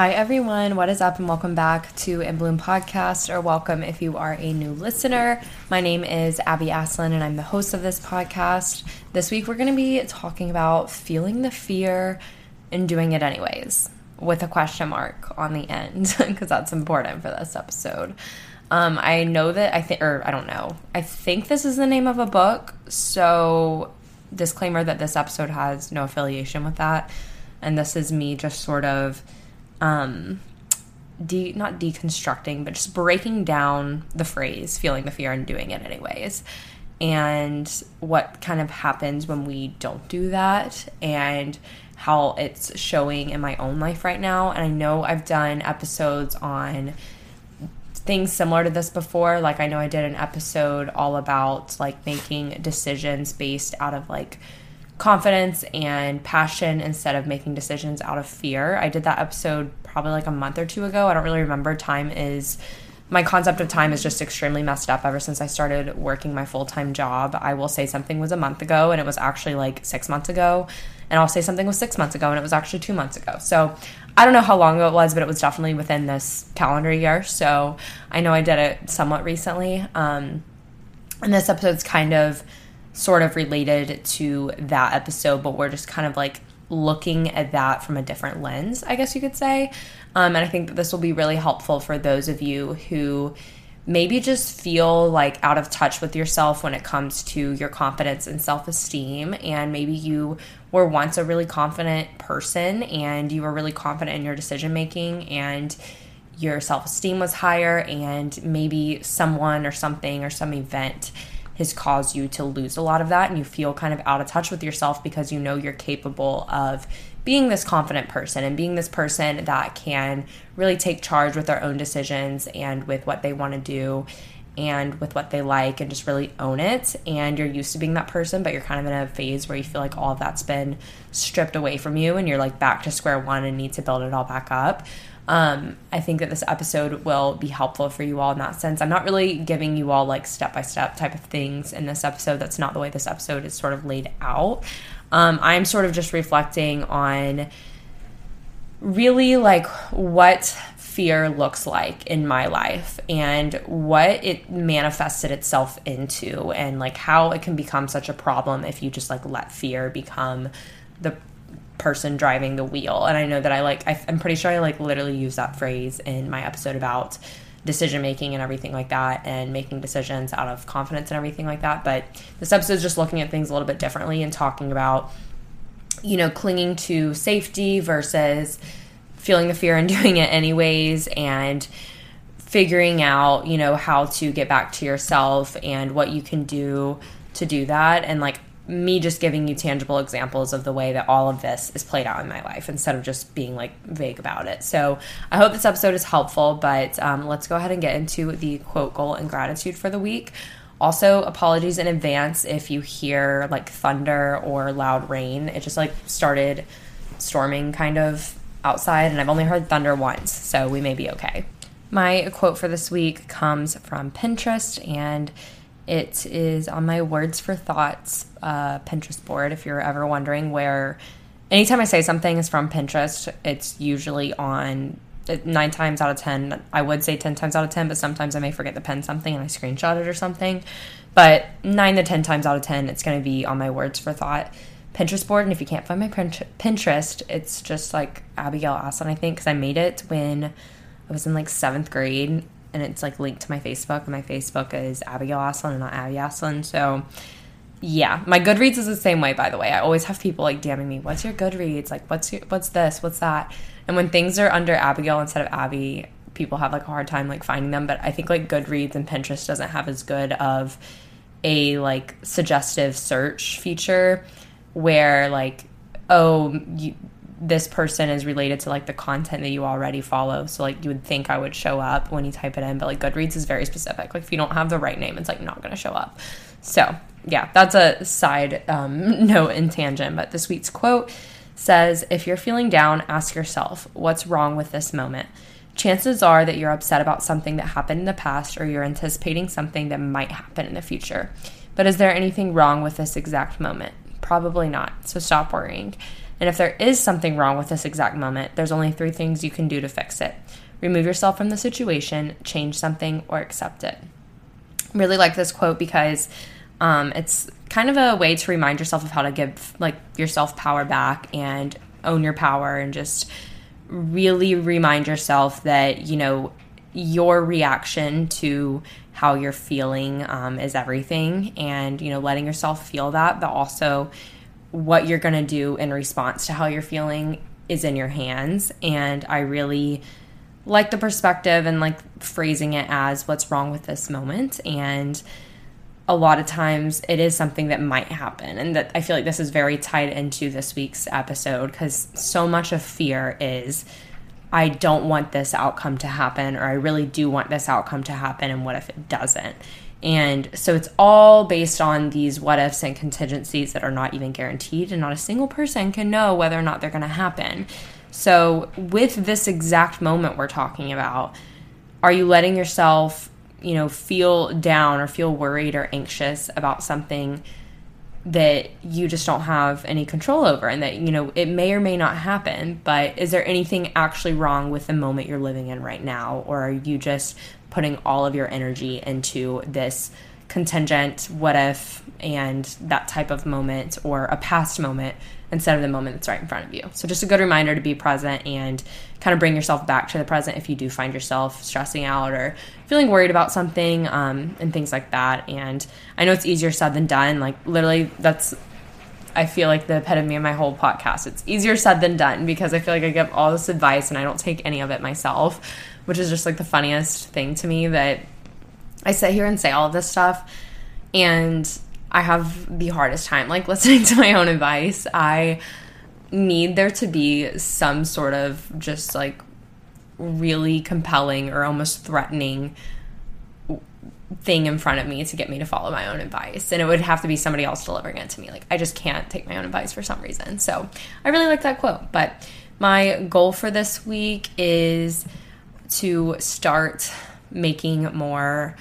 Hi everyone, what is up and welcome back to In Bloom Podcast, or welcome if you are a new listener. My name is Abby Aslin and I'm the host of this podcast. This week we're going to be talking about feeling the fear and doing it anyways, with a question mark on the end, because that's important for this episode. I think this is the name of a book, so disclaimer that this episode has no affiliation with that, and this is me just sort of not deconstructing, but just breaking down the phrase feeling the fear and doing it anyways, and what kind of happens when we don't do that, and how it's showing in my own life right now. And I know I've done episodes on things similar to this before. Like, I know I did an episode all about like making decisions based out of like confidence and passion instead of making decisions out of fear. I did that episode probably like a month or two ago. I don't really remember. My concept of time is just extremely messed up ever since I started working my full-time job. I will say something was a month ago and it was actually like 6 months ago. And I'll say something was 6 months ago and it was actually 2 months ago. So I don't know how long ago it was, but it was definitely within this calendar year. So I know I did it somewhat recently. And this episode's kind of sort of related to that episode, but we're just kind of like looking at that from a different lens, I guess you could say. And I think that this will be really helpful for those of you who maybe just feel like out of touch with yourself when it comes to your confidence and self-esteem. And maybe you were once a really confident person and you were really confident in your decision-making and your self-esteem was higher, and maybe someone or something or some event has caused you to lose a lot of that, and you feel kind of out of touch with yourself because you know you're capable of being this confident person and being this person that can really take charge with their own decisions and with what they want to do and with what they like, and just really own it. And you're used to being that person, but you're kind of in a phase where you feel like all of that's been stripped away from you and you're like back to square one and need to build it all back up. I think that this episode will be helpful for you all in that sense. I'm not really giving you all like step-by-step type of things in this episode. That's not the way this episode is sort of laid out. I'm sort of just reflecting on really like what fear looks like in my life and what it manifested itself into, and like how it can become such a problem if you just like let fear become the person driving the wheel. And I know that I'm pretty sure I like literally use that phrase in my episode about decision making and everything like that, and making decisions out of confidence and everything like that. But this episode is just looking at things a little bit differently and talking about, you know, clinging to safety versus feeling the fear and doing it anyways, and figuring out, you know, how to get back to yourself and what you can do to do that. And like me just giving you tangible examples of the way that all of this is played out in my life instead of just being like vague about it. So I hope this episode is helpful, but let's go ahead and get into the quote, goal, and gratitude for the week. Also, apologies in advance if you hear like thunder or loud rain. It just like started storming kind of outside, and I've only heard thunder once, so we may be okay. My quote for this week comes from Pinterest, and it is on my Words for Thoughts Pinterest board, if you're ever wondering where. Anytime I say something is from Pinterest, it's usually on 9 times out of 10. I would say 10 times out of 10, but sometimes I may forget to pen something and I screenshot it or something. But 9 to 10 times out of 10, it's going to be on my Words for Thought Pinterest board. And if you can't find my Pinterest, it's just like Abigail Aslin, I think, because I made it when I was in like 7th grade. And it's like linked to my Facebook, and my Facebook is Abigail Aslin and not Abby Aslin. So yeah, my Goodreads is the same way, by the way. I always have people like DMing me, what's your Goodreads? Like, what's this? What's that? And when things are under Abigail instead of Abby, people have like a hard time like finding them. But I think like Goodreads and Pinterest doesn't have as good of a like suggestive search feature where like, oh, this person is related to like the content that you already follow. So like you would think I would show up when you type it in, but like Goodreads is very specific. Like if you don't have the right name, it's like not going to show up. So yeah, that's a side note and tangent. But this week's quote says, if you're feeling down, ask yourself, what's wrong with this moment? Chances are that you're upset about something that happened in the past, or you're anticipating something that might happen in the future. But is there anything wrong with this exact moment? Probably not. So stop worrying. And if there is something wrong with this exact moment, there's only 3 things you can do to fix it. Remove yourself from the situation, change something, or accept it. Really like this quote because it's kind of a way to remind yourself of how to give yourself power back and own your power, and just really remind yourself that, your reaction to how you're feeling is everything, and, letting yourself feel that, but also what you're going to do in response to how you're feeling is in your hands. And I really like the perspective and phrasing it as what's wrong with this moment. And a lot of times it is something that might happen. And that I feel like this is very tied into this week's episode, because so much of fear is, I don't want this outcome to happen, or I really do want this outcome to happen, and what if it doesn't? And so it's all based on these what ifs and contingencies that are not even guaranteed, and not a single person can know whether or not they're going to happen. So with this exact moment we're talking about, are you letting yourself, feel down or feel worried or anxious about something that you just don't have any control over, and that, it may or may not happen, but is there anything actually wrong with the moment you're living in right now? Or are you just putting all of your energy into this contingent what if and that type of moment, or a past moment, instead of the moment that's right in front of you? So just a good reminder to be present and kind of bring yourself back to the present if you do find yourself stressing out or feeling worried about something, and things like that. And I know it's easier said than done. Literally, that's, I feel like the epitome of my whole podcast. It's easier said than done, because I feel like I give all this advice and I don't take any of it myself, which is just the funniest thing to me, that I sit here and say all of this stuff and I have the hardest time, listening to my own advice. I need there to be some sort of just, really compelling or almost threatening thing in front of me to get me to follow my own advice. And it would have to be somebody else delivering it to me. I just can't take my own advice for some reason. So I really like that quote. But my goal for this week is to start making more...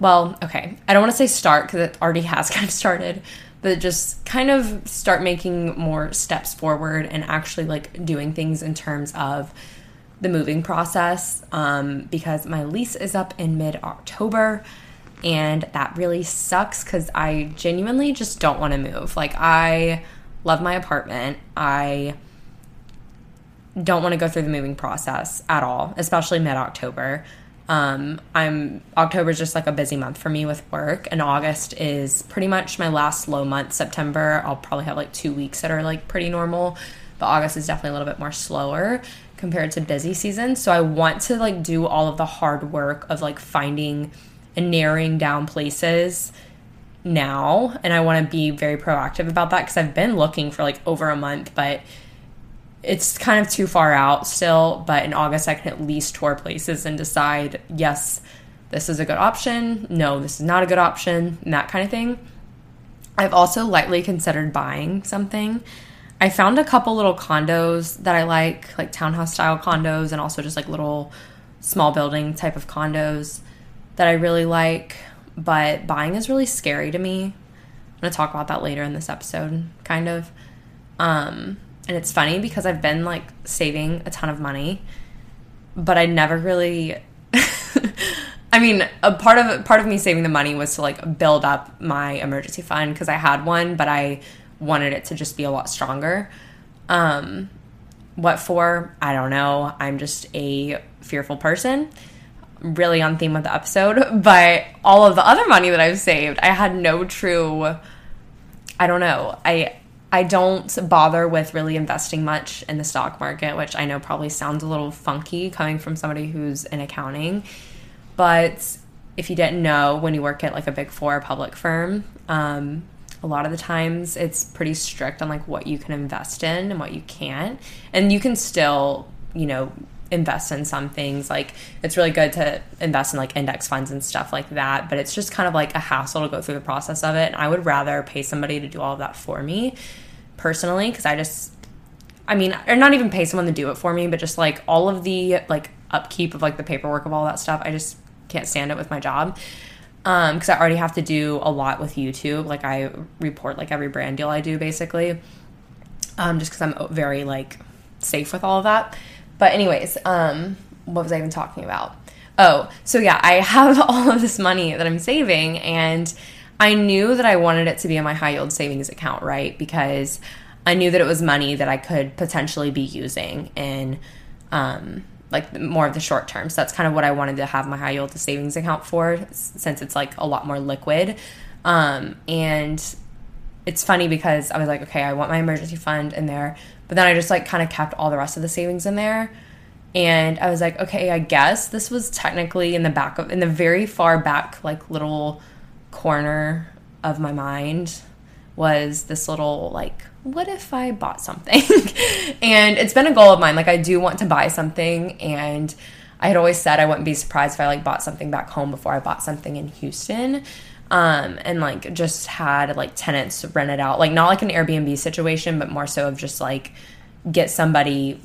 Well, okay, I don't want to say start, because it already has kind of started, but just kind of start making more steps forward and actually doing things in terms of the moving process, because my lease is up in mid-October, and that really sucks because I genuinely just don't want to move. I love my apartment. I don't want to go through the moving process at all, especially mid-October. October is just a busy month for me with work, and August is pretty much my last slow month. September, I'll probably have 2 weeks that are pretty normal, but August is definitely a little bit more slower compared to busy season. So I want to do all of the hard work of finding and narrowing down places now, and I want to be very proactive about that, because I've been looking for over a month, but it's kind of too far out still. But in August, I can at least tour places and decide, yes, this is a good option, no, this is not a good option, and that kind of thing. I've also lightly considered buying something. I found a couple little condos that I like townhouse-style condos, and also just little small building type of condos that I really like. But buying is really scary to me. I'm going to talk about that later in this episode, kind of. And it's funny because I've been saving a ton of money, but I never really, I mean, a part of me saving the money was to build up my emergency fund, because I had one, but I wanted it to just be a lot stronger. What for? I don't know. I'm just a fearful person, really on theme with the episode. But all of the other money that I've saved, I had no true, I don't know. I don't bother with really investing much in the stock market, which I know probably sounds a little funky coming from somebody who's in accounting. But if you didn't know, when you work at a Big Four public firm, a lot of the times it's pretty strict on what you can invest in and what you can't. And you can still, invest in some things. It's really good to invest in index funds and stuff like that, but it's just kind of a hassle to go through the process of it. And I would rather pay somebody to do all of that for me personally, because or not even pay someone to do it for me, but just all of the upkeep of the paperwork of all that stuff, I just can't stand it with my job, because I already have to do a lot with YouTube. I report every brand deal I do, basically. just because I'm very, like, safe with all of that. But anyways, what was I even talking about? Oh, so yeah, I have all of this money that I'm saving, and I knew that I wanted it to be in my high-yield savings account, right? Because I knew that it was money that I could potentially be using in, like, more of the short term. So that's kind of what I wanted to have my high-yield savings account for, since it's, like, a lot more liquid. And it's funny because I was like, okay, I want my emergency fund in there. But then I just, like, kind of kept all the rest of the savings in there. And I was like, okay, I guess this was technically in the back of, in the very far back, like, little corner of my mind was this little, like, what if I bought something? And it's been a goal of mine. Like, I do want to buy something. And I had always said I wouldn't be surprised if I, like, bought something back home before I bought something in Houston. And, like, just had, like, tenants rent it out. Like, not like an Airbnb situation, but more so of just, like, get somebody,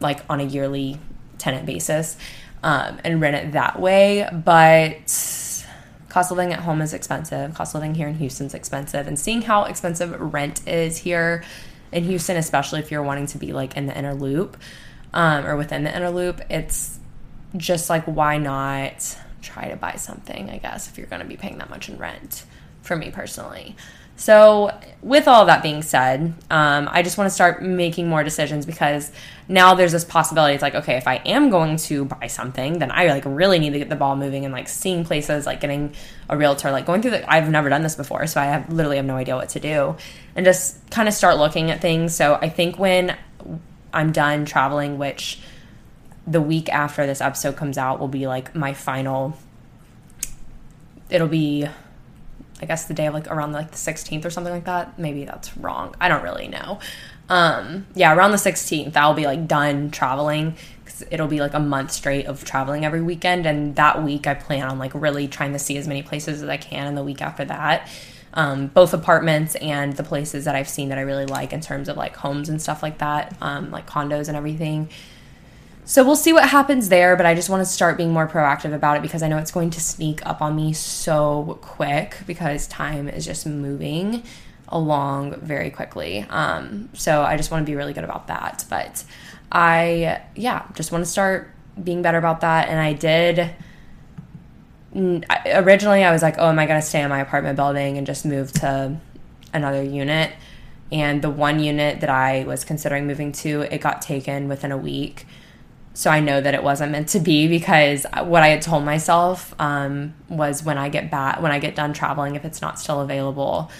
like, on a yearly tenant basis, and rent it that way. But cost of living at home is expensive. Cost of living here in Houston is expensive. And seeing how expensive rent is here in Houston, especially if you're wanting to be, like, in the inner loop, or within the inner loop, it's just, like, why not try to buy something, I guess, if you're going to be paying that much in rent, for me personally. So with all that being said, I just want to start making more decisions, because now there's this possibility. It's like, okay, if I am going to buy something, then I, like, really need to get the ball moving and, like, seeing places, like, getting a realtor, like, going through the, I've never done this before, so I literally have no idea what to do, and just kind of start looking at things. So I think when I'm done traveling, which the week after this episode comes out will be, like, my final, it'll be, I guess, the day of, like, around, like, the 16th or something like that. Maybe that's wrong. I don't really know. Yeah, around the 16th, I'll be, like, done traveling, because it'll be, like, a month straight of traveling every weekend. And that week I plan on, like, really trying to see as many places as I can in the week after that, both apartments and the places that I've seen that I really like in terms of, like, homes and stuff like that, like condos and everything. So we'll see what happens there, but I just want to start being more proactive about it, because I know it's going to sneak up on me so quick, because time is just moving along very quickly. So I just want to be really good about that. But I, yeah, just want to start being better about that. And I did, originally I was like, oh, am I going to stay in my apartment building and just move to another unit? And the one unit that I was considering moving to, it got taken within a week. So I know that it wasn't meant to be, because what I had told myself was, when I get back, when I get done traveling, if it's not still available,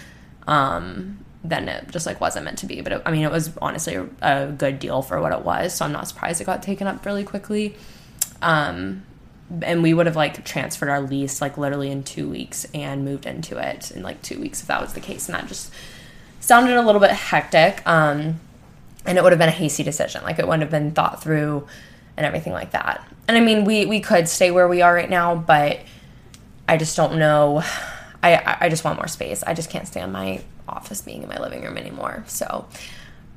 then it just, like, wasn't meant to be. But it, I mean, it was honestly a good deal for what it was. So I'm not surprised it got taken up really quickly. And we would have, like, transferred our lease, like, literally in 2 weeks and moved into it in, like, 2 weeks if that was the case. And that just sounded a little bit hectic. And it would have been a hasty decision. Like, it wouldn't have been thought through and everything like that. And I mean, we could stay where we are right now, but I just don't know. I just want more space. I just can't stand my office being in my living room anymore. So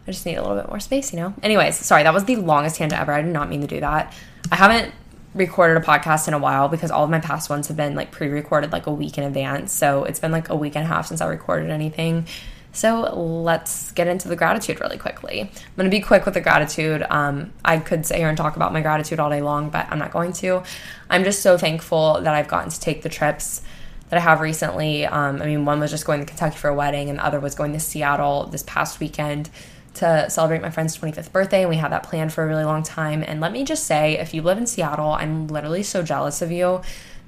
I just need a little bit more space, you know? Anyways, sorry, that was the longest tangent ever. I did not mean to do that. I haven't recorded a podcast in a while, because all of my past ones have been, like, pre-recorded, like, a week in advance. So it's been, like, a week and a half since I recorded anything. So let's get into the gratitude really quickly. I'm going to be quick with the gratitude. I could sit here and talk about my gratitude all day long, but I'm not going to. I'm just so thankful that I've gotten to take the trips that I have recently. I mean, one was just going to Kentucky for a wedding, and the other was going to Seattle this past weekend to celebrate my friend's 25th birthday, and we had that planned for a really long time. And let me just say, if you live in Seattle, I'm literally so jealous of you,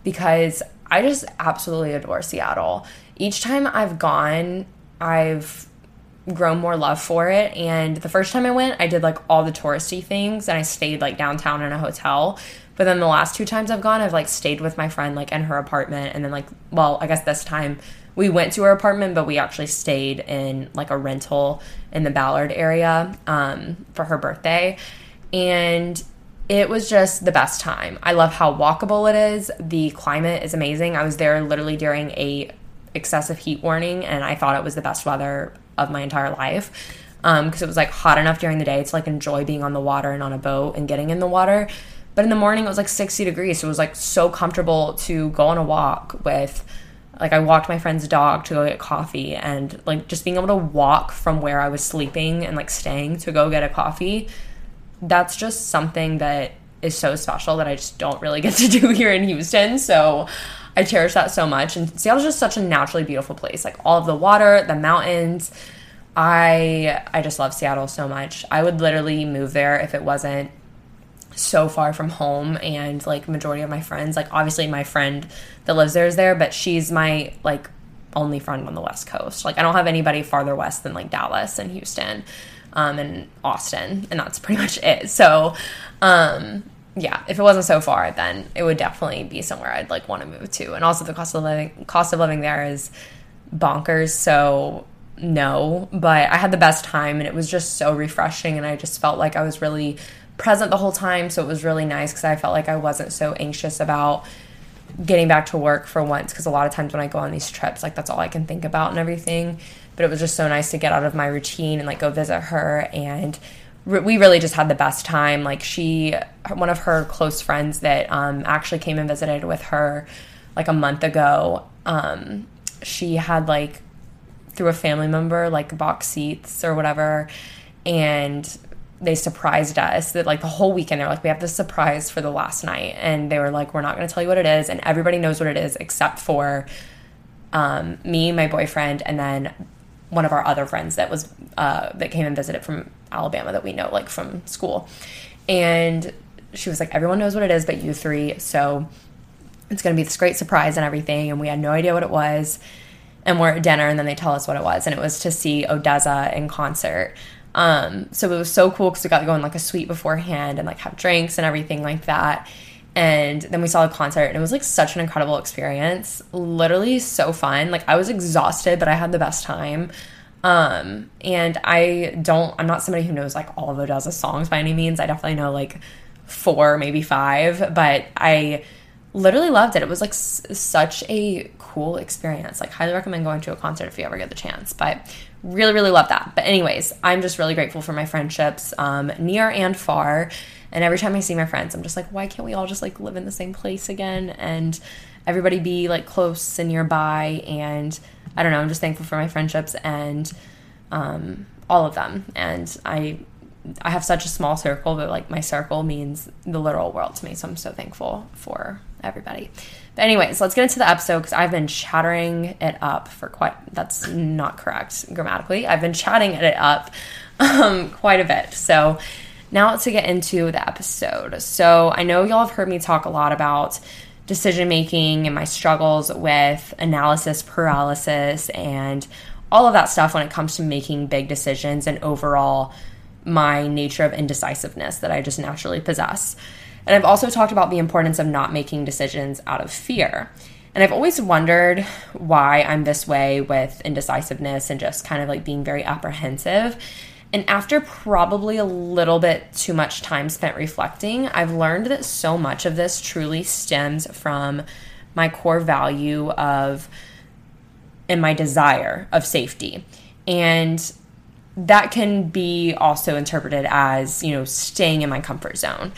because I just absolutely adore Seattle. Each time I've gone, I've grown more love for it. And the first time I went, I did, like, all the touristy things, and I stayed, like, downtown in a hotel. But then the last two times I've gone, I've, like, stayed with my friend, like, in her apartment. And then, like, well, I guess this time we went to her apartment, but we actually stayed in, like, a rental in the Ballard area for her birthday. And it was just the best time. I love how walkable it is. The climate is amazing. I was there literally during a excessive heat warning, and I thought it was the best weather of my entire life, because it was, like, hot enough during the day to, like, enjoy being on the water and on a boat and getting in the water, but in the morning it was, like, 60 degrees, so it was, like, so comfortable to go on a walk with Like, I walked my friend's dog to go get coffee, and, like, just being able to walk from where I was sleeping and, like, staying to go get a coffee, that's just something that is so special that I just don't really get to do here in Houston. So I cherish that so much. And Seattle's just such a naturally beautiful place. Like, all of the water, the mountains. I just love Seattle so much. I would literally move there if it wasn't so far from home, and, like, majority of my friends, like, obviously my friend that lives there is there, but she's my, like, only friend on the West Coast. Like, I don't have anybody farther west than, like, Dallas and Houston and Austin, and that's pretty much it. So yeah, if it wasn't so far, then it would definitely be somewhere I'd, like, want to move to. And also the cost of living there is bonkers, so no, but I had the best time, and it was just so refreshing, and I just felt like I was really present the whole time. So it was really nice because I felt like I wasn't so anxious about getting back to work for once, because a lot of times when I go on these trips, like, that's all I can think about and everything. But it was just so nice to get out of my routine and, like, go visit her, and we really just had the best time. Like, one of her close friends that actually came and visited with her, like, a month ago, she had, like, through a family member, like, box seats or whatever, and they surprised us that, like, the whole weekend. They're like, we have this surprise for the last night, and they were like, we're not going to tell you what it is, and everybody knows what it is except for me, my boyfriend, and then one of our other friends that was that came and visited from Alabama that we know, like, from school. And she was like, everyone knows what it is but you three, so it's going to be this great surprise and everything. And we had no idea what it was, and we're at dinner, and then they tell us what it was, and it was to see ODESZA in concert. So it was so cool because we got to go in, like, a suite beforehand and, like, have drinks and everything like that. And then we saw the concert, and it was, like, such an incredible experience. Literally so fun. Like, I was exhausted, but I had the best time. And I'm not somebody who knows, like, all of ODESZA's songs by any means. I definitely know, like, 4, maybe 5, but I literally loved it. It was, like, such a cool experience. Like, highly recommend going to a concert if you ever get the chance, but really, really love that. But anyways, I'm just really grateful for my friendships, near and far. And every time I see my friends, I'm just like, why can't we all just, like, live in the same place again, and everybody be, like, close and nearby? And I don't know, I'm just thankful for my friendships and all of them. And I have such a small circle, but, like, my circle means the literal world to me, so I'm so thankful for everybody. But anyways, let's get into the episode, because I've been chattering it up for that's not correct grammatically. I've been chatting it up quite a bit. So now to get into the episode. So I know y'all have heard me talk a lot about decision making and my struggles with analysis paralysis and all of that stuff when it comes to making big decisions, and overall my nature of indecisiveness that I just naturally possess. And I've also talked about the importance of not making decisions out of fear. And I've always wondered why I'm this way with indecisiveness and just kind of, like, being very apprehensive. And after probably a little bit too much time spent reflecting, I've learned that so much of this truly stems from my core value of and my desire of safety. And that can be also interpreted as, you know, staying in my comfort zone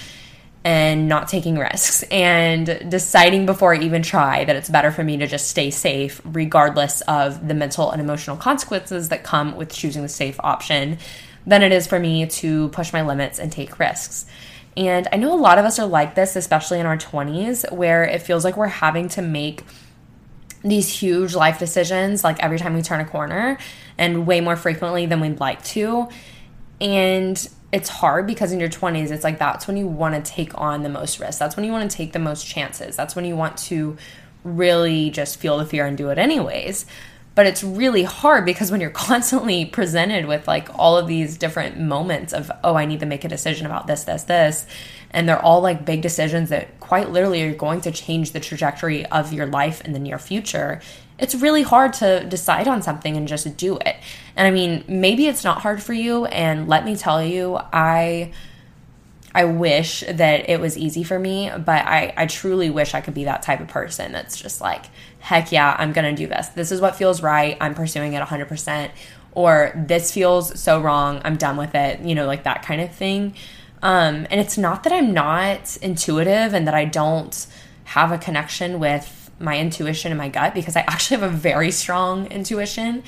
and not taking risks and deciding before I even try that it's better for me to just stay safe regardless of the mental and emotional consequences that come with choosing the safe option than it is for me to push my limits and take risks. And I know a lot of us are like this, especially in our 20s, where it feels like we're having to make these huge life decisions, like, every time we turn a corner, and way more frequently than we'd like to. And it's hard because in your 20s, it's like, that's when you want to take on the most risks. That's when you want to take the most chances. That's when you want to really just feel the fear and do it anyways. But it's really hard because when you're constantly presented with, like, all of these different moments of, oh, I need to make a decision about this, this, this, and they're all, like, big decisions that quite literally are going to change the trajectory of your life in the near future, it's really hard to decide on something and just do it. And I mean, maybe it's not hard for you, and let me tell you, I wish that it was easy for me, but I truly wish I could be that type of person that's just like, heck yeah, I'm going to do this. This is what feels right. I'm pursuing it 100%, or this feels so wrong, I'm done with it, you know, like that kind of thing. And it's not that I'm not intuitive and that I don't have a connection with my intuition and my gut, because I actually have a very strong intuition.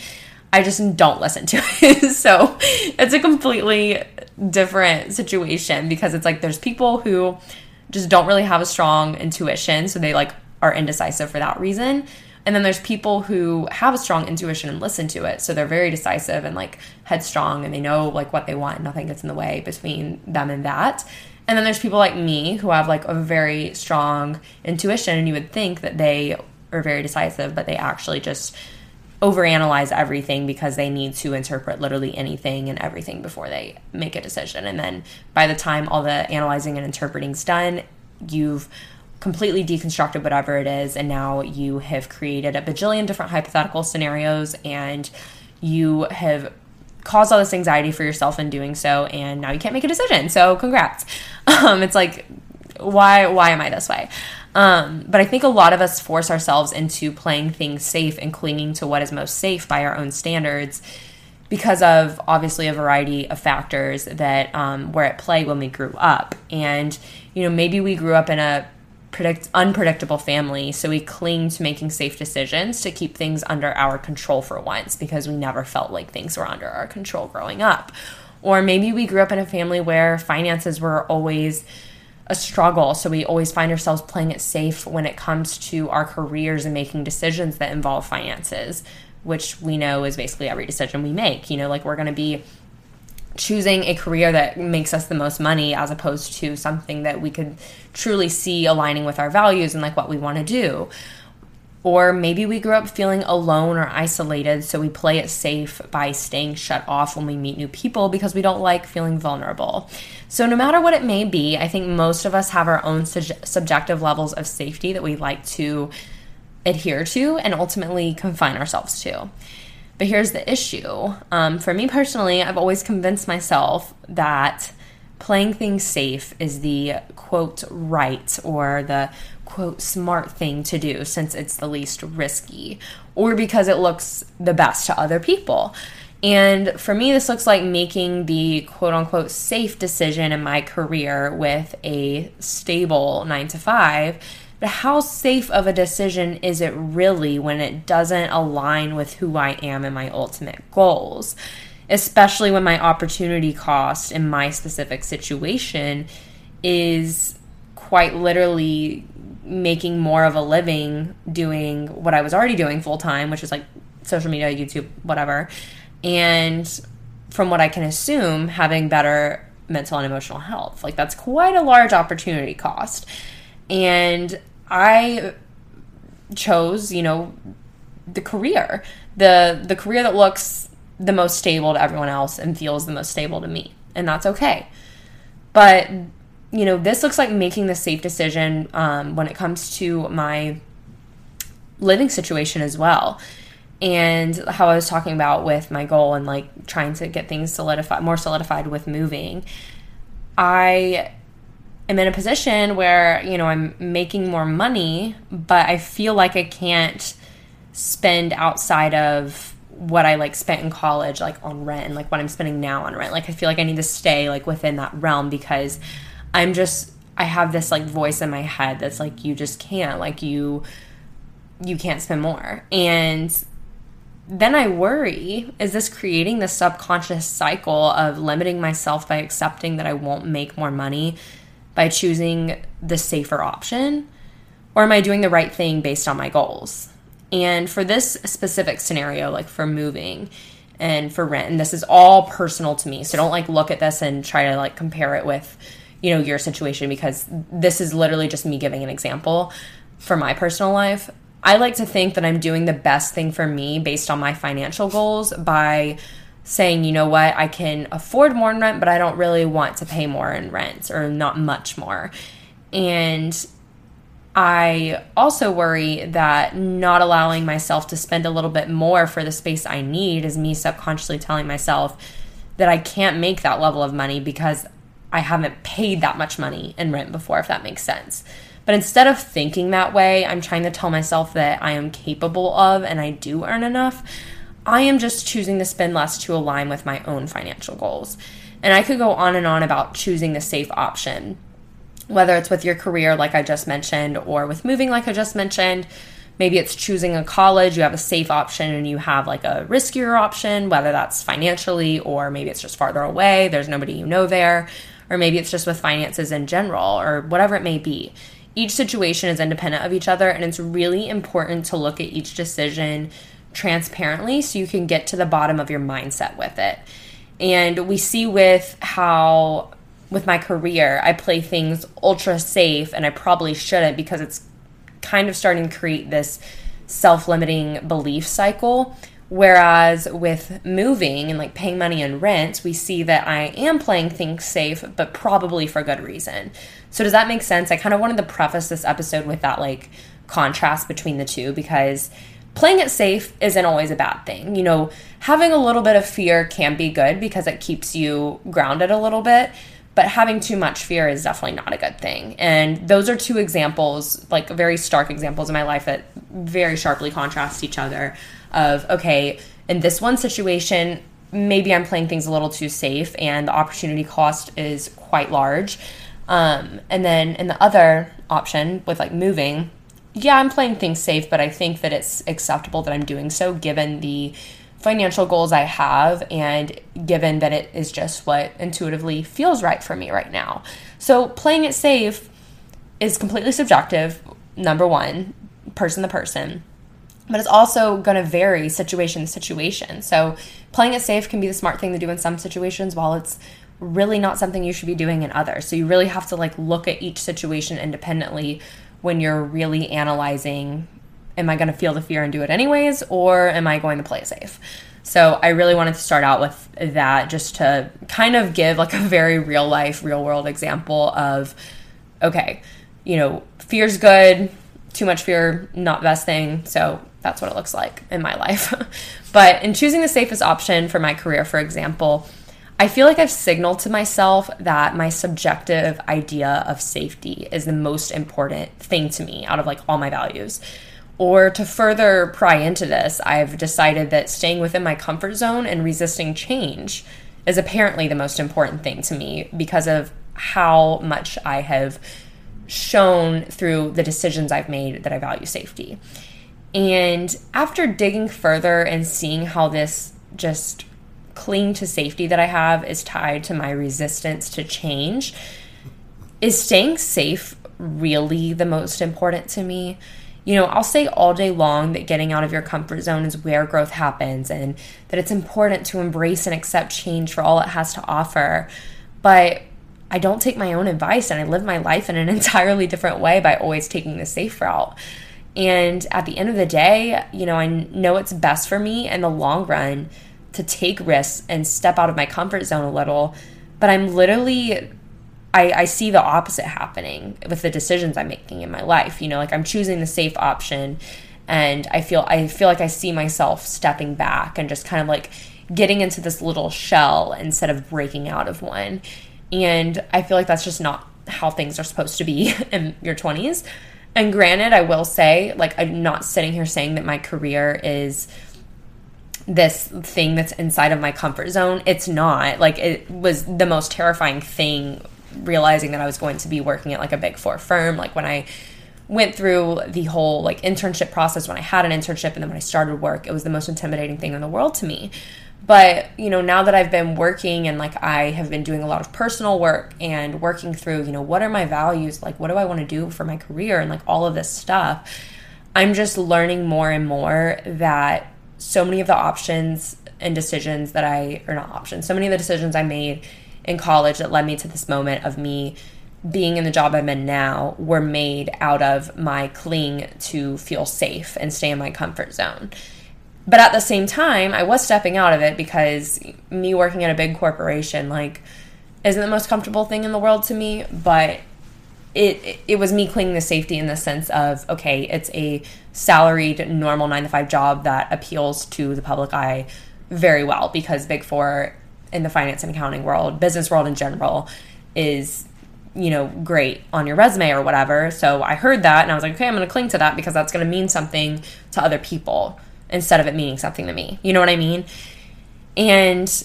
I just don't listen to it. So it's a completely different situation, because it's like there's people who just don't really have a strong intuition, so they like are indecisive for that reason. And then there's people who have a strong intuition and listen to it, so they're very decisive and like headstrong, and they know like what they want and nothing gets in the way between them and that. And then there's people like me who have like a very strong intuition, and you would think that they are very decisive, but they actually just overanalyze everything because they need to interpret literally anything and everything before they make a decision. And then by the time all the analyzing and interpreting's done, you've completely deconstructed whatever it is, and now you have created a bajillion different hypothetical scenarios, and you have caused all this anxiety for yourself in doing so, and now you can't make a decision. So congrats. It's like, why am I this way? But I think a lot of us force ourselves into playing things safe and clinging to what is most safe by our own standards, because of obviously a variety of factors that were at play when we grew up. And, you know, maybe we grew up in a unpredictable family, so we cling to making safe decisions to keep things under our control for once, because we never felt like things were under our control growing up. Or maybe we grew up in a family where finances were always a struggle, so we always find ourselves playing it safe when it comes to our careers and making decisions that involve finances, which we know is basically every decision we make. You know, like we're going to be choosing a career that makes us the most money as opposed to something that we could truly see aligning with our values and like what we want to do. Or maybe we grew up feeling alone or isolated, so we play it safe by staying shut off when we meet new people because we don't like feeling vulnerable. So no matter what it may be, I think most of us have our own subjective levels of safety that we like to adhere to and ultimately confine ourselves to. But here's the issue. For me personally, I've always convinced myself that playing things safe is the, quote, right, or the, quote, smart thing to do since it's the least risky, or because it looks the best to other people. And for me, this looks like making the, quote, unquote, safe decision in my career with a stable 9-to-5. But how safe of a decision is it really when it doesn't align with who I am and my ultimate goals? Especially when my opportunity cost in my specific situation is quite literally making more of a living doing what I was already doing full-time, which is like social media, YouTube, whatever, and from what I can assume, having better mental and emotional health. Like, that's quite a large opportunity cost. And I chose, you know, the career that looks the most stable to everyone else and feels the most stable to me, and that's okay. But, you know, this looks like making the safe decision when it comes to my living situation as well, and how I was talking about with my goal and like trying to get things more solidified with moving. I am in a position where, you know, I'm making more money, but I feel like I can't spend outside of what I like spent in college, like on rent, and like what I'm spending now on rent. Like, I feel like I need to stay like within that realm, because I have this like voice in my head that's like, you just can't, like you can't spend more. And then I worry, is this creating this subconscious cycle of limiting myself by accepting that I won't make more money by choosing the safer option? Or am I doing the right thing based on my goals? And for this specific scenario, like for moving and for rent, and this is all personal to me, so don't like look at this and try to like compare it with, you know, your situation, because this is literally just me giving an example for my personal life. I like to think that I'm doing the best thing for me based on my financial goals by saying, you know what, I can afford more in rent, but I don't really want to pay more in rent, or not much more. And I also worry that not allowing myself to spend a little bit more for the space I need is me subconsciously telling myself that I can't make that level of money because I haven't paid that much money in rent before, if that makes sense. But instead of thinking that way, I'm trying to tell myself that I am capable of, and I do earn enough. I am just choosing to spend less to align with my own financial goals. And I could go on and on about choosing the safe option, whether it's with your career, like I just mentioned, or with moving, like I just mentioned. Maybe it's choosing a college. You have a safe option and you have like a riskier option, whether that's financially or maybe it's just farther away. There's nobody you know there. Or maybe it's just with finances in general or whatever it may be. Each situation is independent of each other, and it's really important to look at each decision transparently so you can get to the bottom of your mindset with it. And we see with how with my career, I play things ultra safe, and I probably shouldn't because it's kind of starting to create this self-limiting belief cycle. Whereas with moving and like paying money and rent, we see that I am playing things safe, but probably for good reason. So does that make sense? I kind of wanted to preface this episode with that like contrast between the two, because playing it safe isn't always a bad thing. You know, having a little bit of fear can be good because it keeps you grounded a little bit, but having too much fear is definitely not a good thing. And those are two examples, like very stark examples in my life that very sharply contrast each other. Of, okay, in this one situation, maybe I'm playing things a little too safe and the opportunity cost is quite large. And then in the other option with like moving, yeah, I'm playing things safe, but I think that it's acceptable that I'm doing so given the financial goals I have and given that it is just what intuitively feels right for me right now. So playing it safe is completely subjective, number one, person to person. But it's also going to vary situation to situation. So playing it safe can be the smart thing to do in some situations, while it's really not something you should be doing in others. So you really have to like look at each situation independently when you're really analyzing, am I going to feel the fear and do it anyways, or am I going to play it safe? So I really wanted to start out with that just to kind of give like a very real life, real world example of, okay, you know, fear's good, too much fear, not the best thing. So that's what it looks like in my life. But in choosing the safest option for my career, for example, I feel like I've signaled to myself that my subjective idea of safety is the most important thing to me out of like all my values. Or to further pry into this, I've decided that staying within my comfort zone and resisting change is apparently the most important thing to me because of how much I have shown through the decisions I've made that I value safety. And after digging further and seeing how this just cling to safety that I have is tied to my resistance to change, is staying safe really the most important to me? You know, I'll say all day long that getting out of your comfort zone is where growth happens and that it's important to embrace and accept change for all it has to offer. But I don't take my own advice and I live my life in an entirely different way by always taking the safe route. And at the end of the day, you know, I know it's best for me in the long run to take risks and step out of my comfort zone a little, but I'm literally, I see the opposite happening with the decisions I'm making in my life. You know, like I'm choosing the safe option and I feel like I see myself stepping back and just kind of like getting into this little shell instead of breaking out of one. And I feel like that's just not how things are supposed to be in your 20s. And granted, I will say, like, I'm not sitting here saying that my career is this thing that's inside of my comfort zone. It's not. Like, it was the most terrifying thing, realizing that I was going to be working at, like, a Big Four firm. Like, when I went through the whole, like, internship process, when I had an internship and then when I started work, it was the most intimidating thing in the world to me. But, you know, now that I've been working and like I have been doing a lot of personal work and working through, you know, what are my values? Like, what do I want to do for my career? And like all of this stuff, I'm just learning more and more that so many of the options and decisions that so many of the decisions I made in college that led me to this moment of me being in the job I'm in now were made out of my cling to feel safe and stay in my comfort zone. But at the same time, I was stepping out of it because me working at a big corporation, like, isn't the most comfortable thing in the world to me, but it was me clinging to safety in the sense of, okay, it's a salaried, normal 9-to-5 job that appeals to the public eye very well because Big Four in the finance and accounting world, business world in general, is, you know, great on your resume or whatever. So I heard that and I was like, okay, I'm going to cling to that because that's going to mean something to other people, instead of it meaning something to me. You know what I mean? And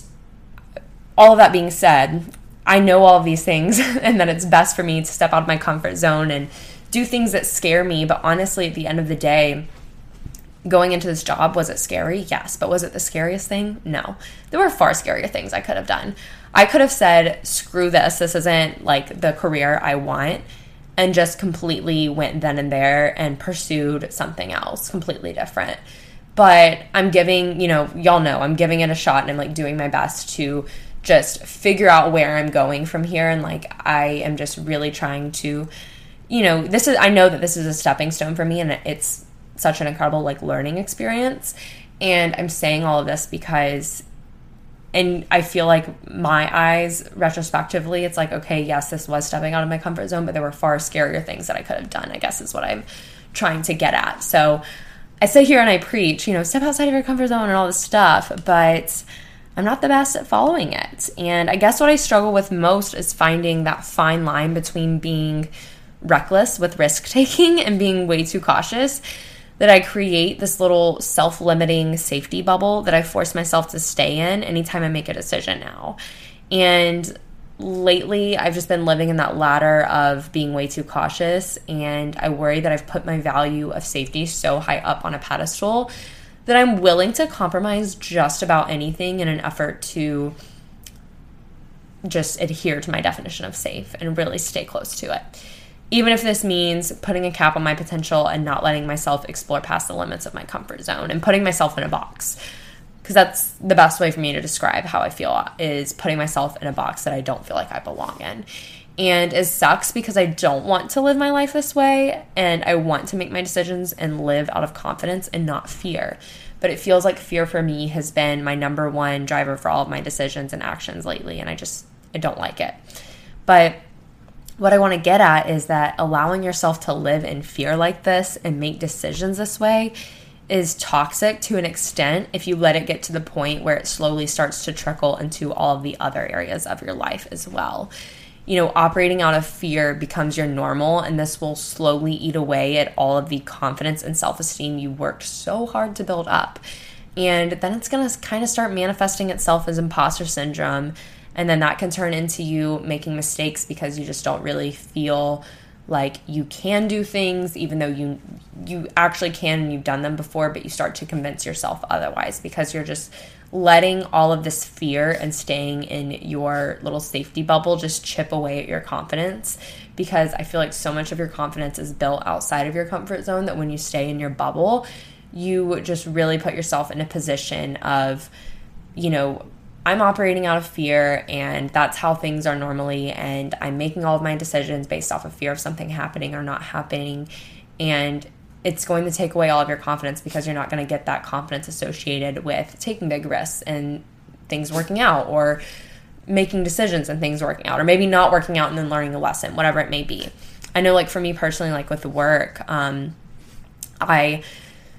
all of that being said, I know all of these things and that it's best for me to step out of my comfort zone and do things that scare me, but honestly, at the end of the day, going into this job, was it scary? Yes. But was it the scariest thing? No. There were far scarier things I could have done. I could have said, screw this. This isn't like the career I want, and just completely went then and there and pursued something else completely different. But I'm giving, you know, y'all know, I'm giving it a shot, and I'm like doing my best to just figure out where I'm going from here. And like, I am just really trying to, you know, this is, I know that this is a stepping stone for me, and it's such an incredible like learning experience. And I'm saying all of this because, and I feel like my eyes retrospectively, it's like, okay, yes, this was stepping out of my comfort zone, but there were far scarier things that I could have done, I guess is what I'm trying to get at. So I sit here and I preach, you know, step outside of your comfort zone and all this stuff, but I'm not the best at following it. And I guess what I struggle with most is finding that fine line between being reckless with risk-taking and being way too cautious, that I create this little self-limiting safety bubble that I force myself to stay in anytime I make a decision now. And lately, I've just been living in that ladder of being way too cautious, and I worry that I've put my value of safety so high up on a pedestal that I'm willing to compromise just about anything in an effort to just adhere to my definition of safe and really stay close to it. Even if this means putting a cap on my potential and not letting myself explore past the limits of my comfort zone and putting myself in a box. Because that's the best way for me to describe how I feel, is putting myself in a box that I don't feel like I belong in. And it sucks because I don't want to live my life this way, and I want to make my decisions and live out of confidence and not fear. But it feels like fear for me has been my number one driver for all of my decisions and actions lately, and I don't like it. But what I want to get at is that allowing yourself to live in fear like this and make decisions this way is toxic to an extent if you let it get to the point where it slowly starts to trickle into all of the other areas of your life as well. You know, operating out of fear becomes your normal, and this will slowly eat away at all of the confidence and self-esteem you worked so hard to build up. And then it's going to kind of start manifesting itself as imposter syndrome, and then that can turn into you making mistakes because you just don't really feel like you can do things, even though you actually can and you've done them before, but you start to convince yourself otherwise because you're just letting all of this fear and staying in your little safety bubble just chip away at your confidence. Because I feel like so much of your confidence is built outside of your comfort zone that when you stay in your bubble, you just really put yourself in a position of, you know, I'm operating out of fear, and that's how things are normally, and I'm making all of my decisions based off of fear of something happening or not happening, and it's going to take away all of your confidence because you're not going to get that confidence associated with taking big risks and things working out, or making decisions and things working out, or maybe not working out and then learning a lesson, whatever it may be. I know, like, for me personally, like with work, I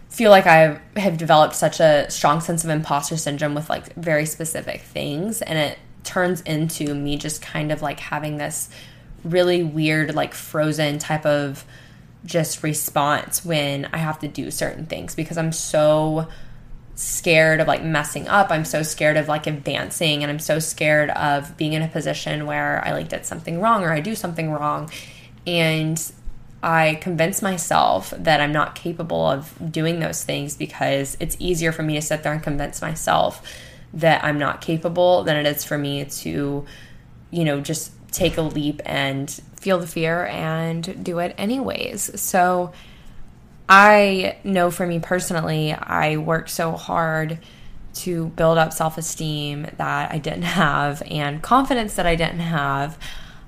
feel like I have developed such a strong sense of imposter syndrome with like very specific things, and it turns into me just kind of like having this really weird like frozen type of just response when I have to do certain things because I'm so scared of like messing up. I'm so scared of like advancing, and I'm so scared of being in a position where I like did something wrong or I do something wrong, and I convince myself that I'm not capable of doing those things because it's easier for me to sit there and convince myself that I'm not capable than it is for me to, you know, just take a leap and feel the fear and do it anyways. So I know for me personally, I worked so hard to build up self-esteem that I didn't have and confidence that I didn't have.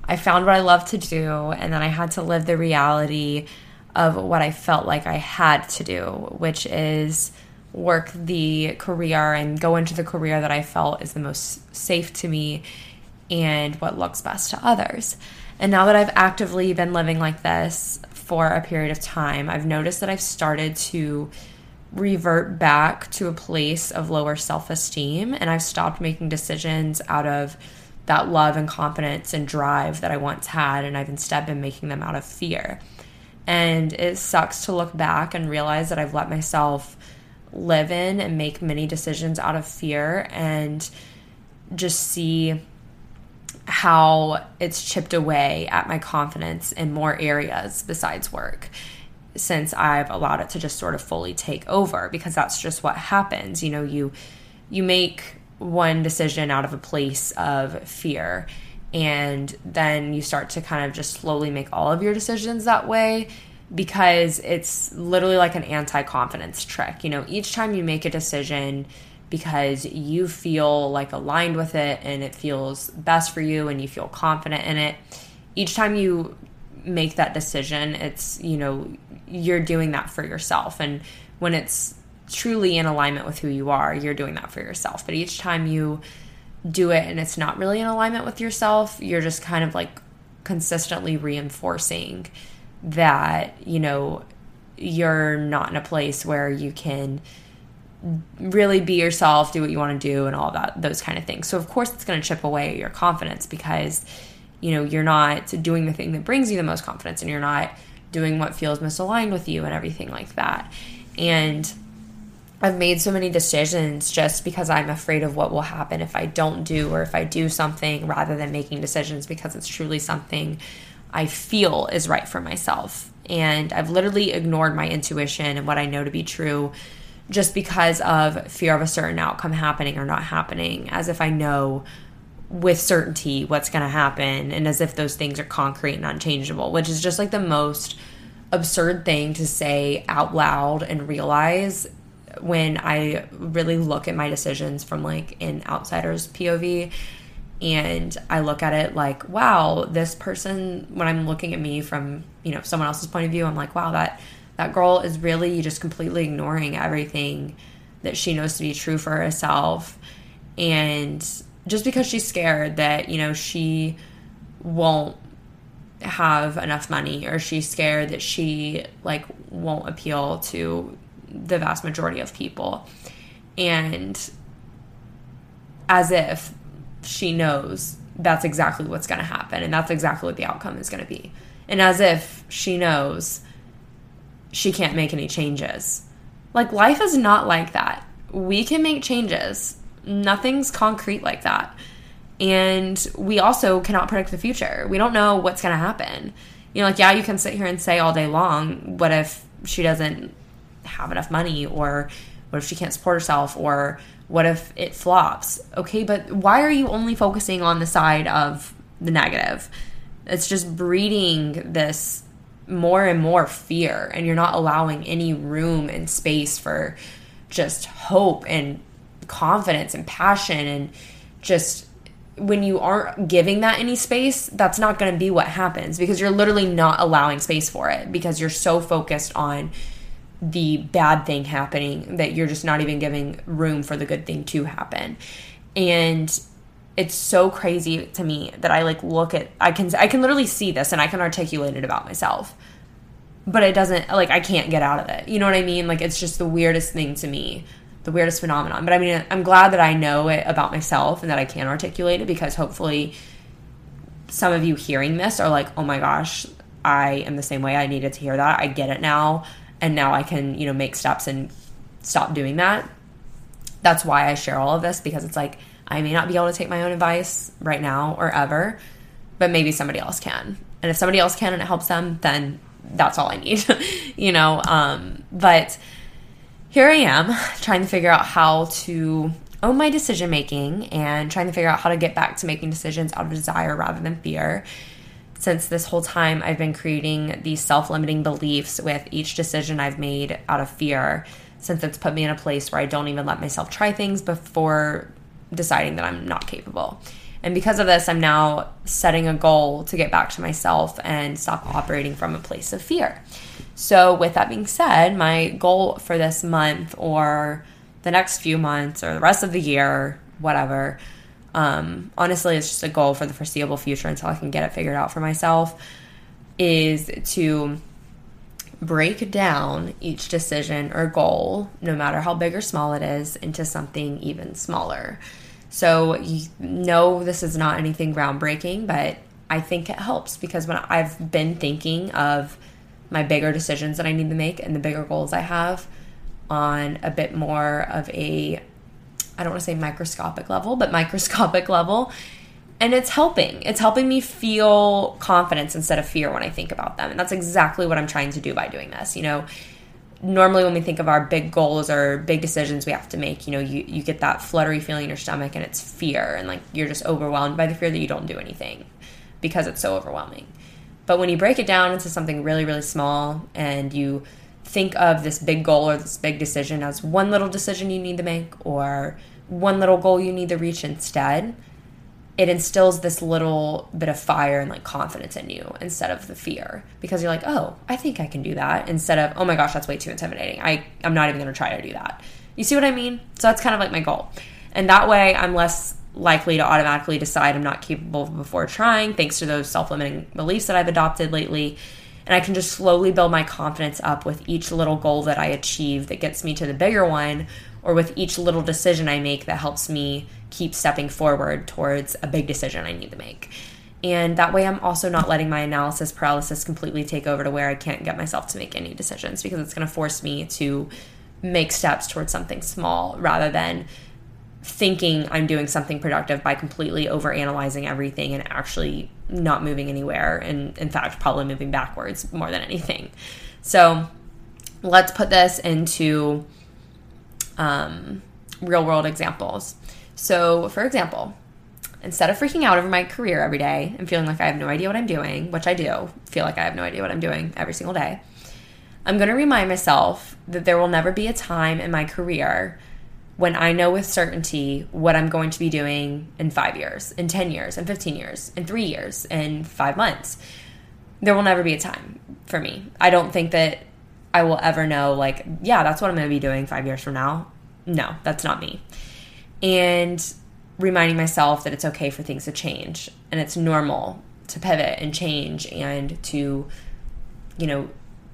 I found what I loved to do, and then I had to live the reality of what I felt like I had to do, which is work the career and go into the career that I felt is the most safe to me and what looks best to others. And now that I've actively been living like this for a period of time, I've noticed that I've started to revert back to a place of lower self-esteem, and I've stopped making decisions out of that love and confidence and drive that I once had, and I've instead been making them out of fear. And it sucks to look back and realize that I've let myself live in and make many decisions out of fear, and just see how it's chipped away at my confidence in more areas besides work, since I've allowed it to just sort of fully take over, because that's just what happens. You know, you make one decision out of a place of fear, and then you start to kind of just slowly make all of your decisions that way, because it's literally like an anti-confidence trick. You know, each time you make a decision because you feel like aligned with it and it feels best for you and you feel confident in it, each time you make that decision, it's, you know, you're doing that for yourself. And when it's truly in alignment with who you are, you're doing that for yourself. But each time you do it and it's not really in alignment with yourself, you're just kind of like consistently reinforcing that, you know, you're not in a place where you can really be yourself, do what you want to do, and all that, those kind of things. So of course it's going to chip away at your confidence, because, you know, you're not doing the thing that brings you the most confidence, and you're not doing what feels misaligned with you and everything like that. And I've made so many decisions just because I'm afraid of what will happen if I don't do, or if I do something, rather than making decisions because it's truly something I feel is right for myself. And I've literally ignored my intuition and what I know to be true just because of fear of a certain outcome happening or not happening, as if I know with certainty what's going to happen, and as if those things are concrete and unchangeable, which is just like the most absurd thing to say out loud and realize when I really look at my decisions from like an outsider's POV. And I look at it like, wow, this person, when I'm looking at me from, you know, someone else's point of view, I'm like, wow, that girl is really just completely ignoring everything that she knows to be true for herself. And just because she's scared that, you know, she won't have enough money, or she's scared that she like won't appeal to the vast majority of people, and as if she knows that's exactly what's going to happen and that's exactly what the outcome is going to be, and as if she knows she can't make any changes. Like, life is not like that. We can make changes. Nothing's concrete like that. And we also cannot predict the future. We don't know what's going to happen. You know, like, yeah, you can sit here and say all day long, what if she doesn't have enough money, or what if she can't support herself, or what if it flops? Okay, but why are you only focusing on the side of the negative? It's just breeding this more and more fear, and you're not allowing any room and space for just hope and confidence and passion. And just when you aren't giving that any space, that's not going to be what happens, because you're literally not allowing space for it, because you're so focused on the bad thing happening that you're just not even giving room for the good thing to happen. And it's so crazy to me that I like look at, I can literally see this and I can articulate it about myself, but it doesn't, like, I can't get out of it. You know what I mean? Like, it's just the weirdest thing to me, the weirdest phenomenon. But I mean, I'm glad that I know it about myself and that I can articulate it, because hopefully some of you hearing this are like, oh my gosh, I am the same way. I needed to hear that. I get it now. And now I can, you know, make steps and stop doing that. That's why I share all of this, because it's like, I may not be able to take my own advice right now or ever, but maybe somebody else can. And if somebody else can and it helps them, then that's all I need, you know. But here I am trying to figure out how to own my decision making, and trying to figure out how to get back to making decisions out of desire rather than fear, since this whole time I've been creating these self-limiting beliefs with each decision I've made out of fear, since it's put me in a place where I don't even let myself try things before deciding that I'm not capable. And because of this, I'm now setting a goal to get back to myself and stop operating from a place of fear. So with that being said, my goal for this month, or the next few months, or the rest of the year, whatever, honestly, it's just a goal for the foreseeable future until I can get it figured out for myself, is to break down each decision or goal, no matter how big or small it is, into something even smaller. So, you know, this is not anything groundbreaking, but I think it helps, because when I've been thinking of my bigger decisions that I need to make and the bigger goals I have on a bit more of a, I don't want to say microscopic level, but microscopic level, And it's helping. It's helping me feel confidence instead of fear when I think about them. And that's exactly what I'm trying to do by doing this. You know, normally when we think of our big goals or big decisions we have to make, you know, you get that fluttery feeling in your stomach and it's fear. And like you're just overwhelmed by the fear that you don't do anything because it's so overwhelming. But when you break it down into something really, really small and you think of this big goal or this big decision as one little decision you need to make or one little goal you need to reach instead, it instills this little bit of fire and like confidence in you instead of the fear, because you're like, oh, I think I can do that, instead of, oh my gosh, that's way too intimidating. I'm not even going to try to do that. You see what I mean? So that's kind of like my goal. And that way I'm less likely to automatically decide I'm not capable before trying, thanks to those self-limiting beliefs that I've adopted lately. And I can just slowly build my confidence up with each little goal that I achieve that gets me to the bigger one, or with each little decision I make that helps me keep stepping forward towards a big decision I need to make. And that way I'm also not letting my analysis paralysis completely take over to where I can't get myself to make any decisions, because it's going to force me to make steps towards something small rather than thinking I'm doing something productive by completely overanalyzing everything and actually not moving anywhere, and in fact probably moving backwards more than anything. So let's put this into real world examples. So for example, instead of freaking out over my career every day and feeling like I have no idea what I'm doing, which I do feel like I have no idea what I'm doing every single day, I'm going to remind myself that there will never be a time in my career when I know with certainty what I'm going to be doing in 5 years, in 10 years, in 15 years, in 3 years, in 5 months. There will never be a time for me. I don't think that I will ever know, like, yeah, that's what I'm going to be doing 5 years from now. No, that's not me. And reminding myself that it's okay for things to change, and it's normal to pivot and change and to, you know,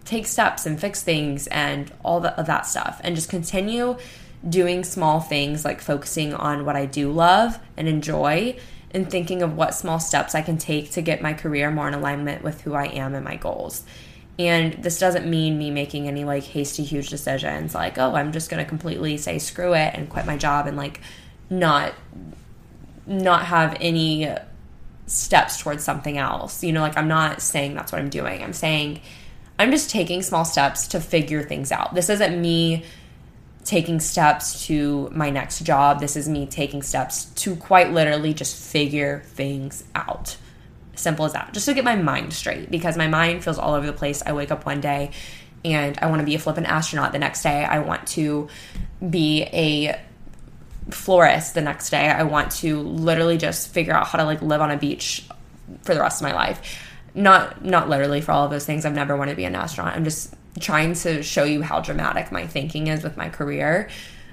take steps and fix things and all of that stuff, and just continue doing small things like focusing on what I do love and enjoy, and thinking of what small steps I can take to get my career more in alignment with who I am and my goals. And this doesn't mean me making any like hasty, huge decisions like, oh, I'm just going to completely say screw it and quit my job and like not have any steps towards something else. You know, like I'm not saying that's what I'm doing. I'm saying I'm just taking small steps to figure things out. This isn't me taking steps to my next job. This is me taking steps to quite literally just figure things out. Simple as that. Just to get my mind straight, because my mind feels all over the place. I wake up one day and I want to be a flippin' astronaut the next day. I want to be a florist the next day. I want to literally just figure out how to like live on a beach for the rest of my life. Not literally for all of those things. I've never wanted to be an astronaut. I'm just trying to show you how dramatic my thinking is with my career,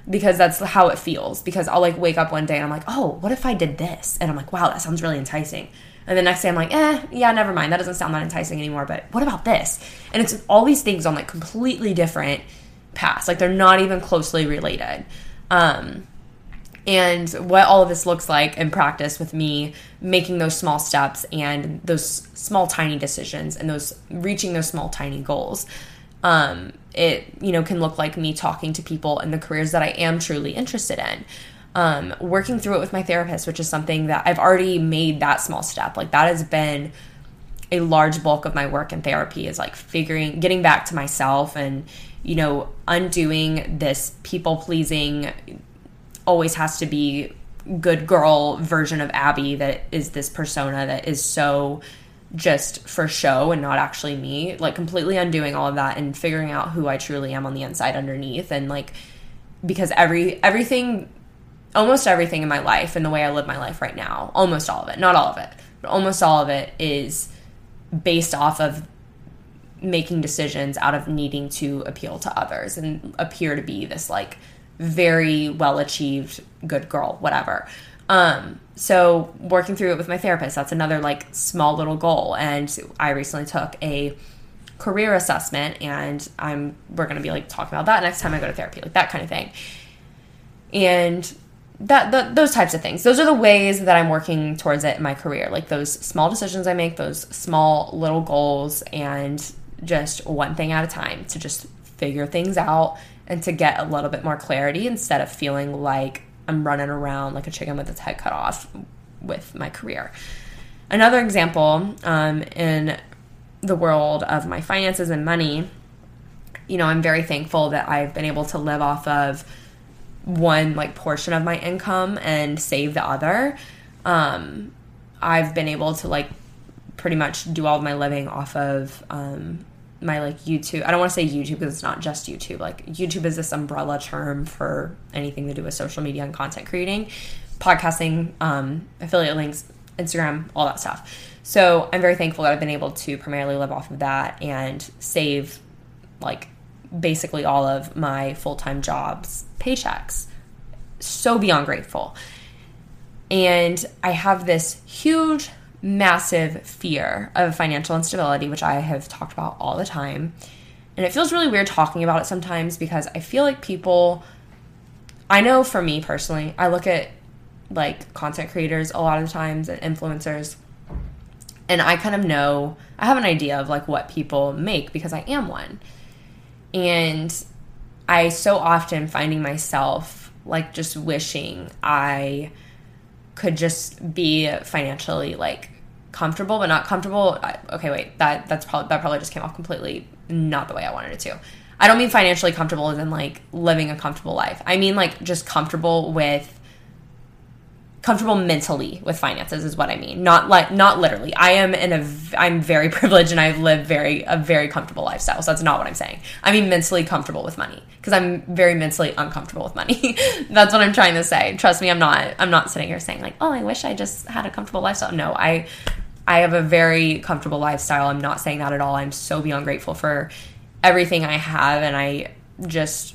because that's how it feels. Because I'll like wake up one day and I'm like, oh, what if I did this? And I'm like, wow, that sounds really enticing. And the next day I'm like, yeah, never mind. That doesn't sound that enticing anymore, but what about this? And it's all these things on like completely different paths. Like they're not even closely related. And what all of this looks like in practice with me making those small steps and those small tiny decisions and those reaching those small tiny goals. It, you know, can look like me talking to people in the careers that I am truly interested in. Working through it with my therapist, which is something that I've already made that small step. Like that has been a large bulk of my work in therapy, is like getting back to myself and, you know, undoing this people pleasing, always has to be good girl version of Abby that is this persona that is so just for show and not actually me. Like completely undoing all of that and figuring out who I truly am on the inside underneath. And like, because everything almost everything in my life and the way I live my life right now, almost all of it, not all of it, but almost all of it is based off of making decisions out of needing to appeal to others and appear to be this like very well-achieved good girl, whatever. So working through it with my therapist, that's another like small little goal. And I recently took a career assessment, and we're going to be like talking about that next time I go to therapy, like that kind of thing. And those types of things. Those are the ways that I'm working towards it in my career. Like those small decisions I make, those small little goals, and just one thing at a time to just figure things out and to get a little bit more clarity instead of feeling like I'm running around like a chicken with its head cut off with my career. Another example, in the world of my finances and money, you know, I'm very thankful that I've been able to live off of one like portion of my income and save the other. I've been able to like pretty much do all of my living off of my like YouTube. I don't want to say YouTube because it's not just YouTube. Like YouTube is this umbrella term for anything to do with social media and content creating, podcasting, affiliate links, Instagram, all that stuff. So I'm very thankful that I've been able to primarily live off of that and save like basically all of my full-time job's paychecks. So beyond grateful. And I have this huge, massive fear of financial instability, which I have talked about all the time. And it feels really weird talking about it sometimes because I feel like people, I know for me personally, I look at like content creators a lot of times and influencers, and I kind of know, I have an idea of like what people make because I am one. And I so often finding myself like just wishing I could just be financially like comfortable, but not comfortable. That probably just came off completely not the way I wanted it to. I don't mean financially comfortable as in like living a comfortable life. I mean like just comfortable mentally with finances is what I mean. Not literally. I'm very privileged and I've lived a very comfortable lifestyle. So that's not what I'm saying. I mean mentally comfortable with money because I'm very mentally uncomfortable with money. That's what I'm trying to say. Trust me, I'm not sitting here saying like, oh, I wish I just had a comfortable lifestyle. No, I have a very comfortable lifestyle. I'm not saying that at all. I'm so beyond grateful for everything I have, and I just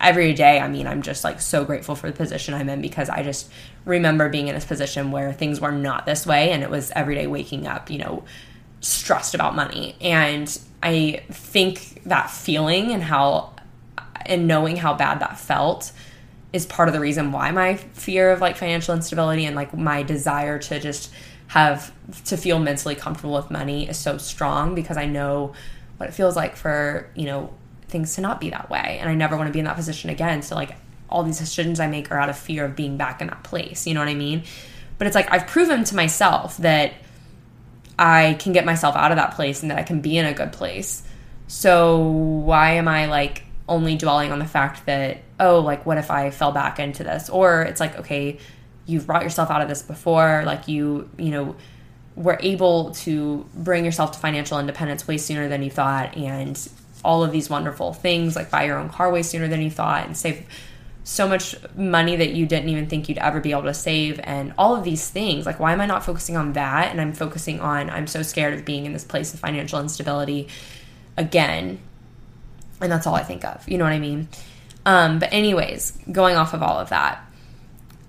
every day, I mean, I'm just like so grateful for the position I'm in because I just remember being in this position where things were not this way, and it was every day waking up, you know, stressed about money. And I think that feeling and knowing how bad that felt is part of the reason why my fear of like financial instability and like my desire to just have to feel mentally comfortable with money is so strong, because I know what it feels like for, you know, things to not be that way, and I never want to be in that position again. So like all these decisions I make are out of fear of being back in that place, you know what I mean? But it's like I've proven to myself that I can get myself out of that place and that I can be in a good place. So why am I like only dwelling on the fact that, oh, like what if I fell back into this? Or it's like, okay, you've brought yourself out of this before, like you know, were able to bring yourself to financial independence way sooner than you thought, and all of these wonderful things, like buy your own car way sooner than you thought and save so much money that you didn't even think you'd ever be able to save, and all of these things. Like, why am I not focusing on that? And I'm focusing on, I'm so scared of being in this place of financial instability again. And that's all I think of, you know what I mean? But anyways, going off of all of that,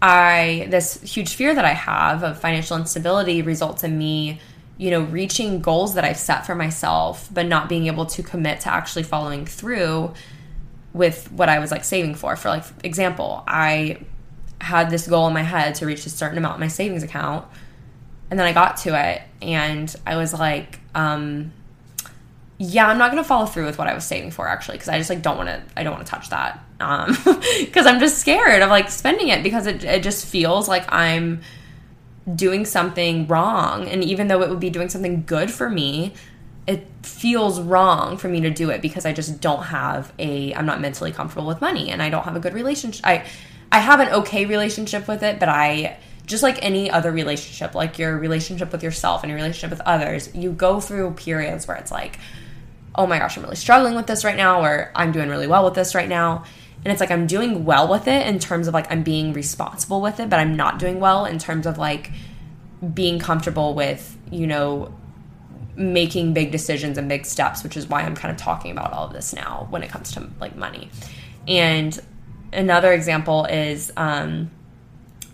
this huge fear that I have of financial instability results in me, you know, reaching goals that I've set for myself, but not being able to commit to actually following through with what I was like saving for. For like example, I had this goal in my head to reach a certain amount in my savings account, and then I got to it and I was like, yeah, I'm not going to follow through with what I was saving for actually, because I just like I don't want to touch that, because I'm just scared of like spending it, because it just feels like I'm doing something wrong. And even though it would be doing something good for me, it feels wrong for me to do it because I just don't have I'm not mentally comfortable with money, and I don't have a good relationship. I have an okay relationship with it, but I, just like any other relationship, like your relationship with yourself and your relationship with others, you go through periods where it's like, oh my gosh, I'm really struggling with this right now, or I'm doing really well with this right now. And it's like I'm doing well with it in terms of like I'm being responsible with it, but I'm not doing well in terms of like being comfortable with, you know, making big decisions and big steps, which is why I'm kind of talking about all of this now when it comes to like money. And another example is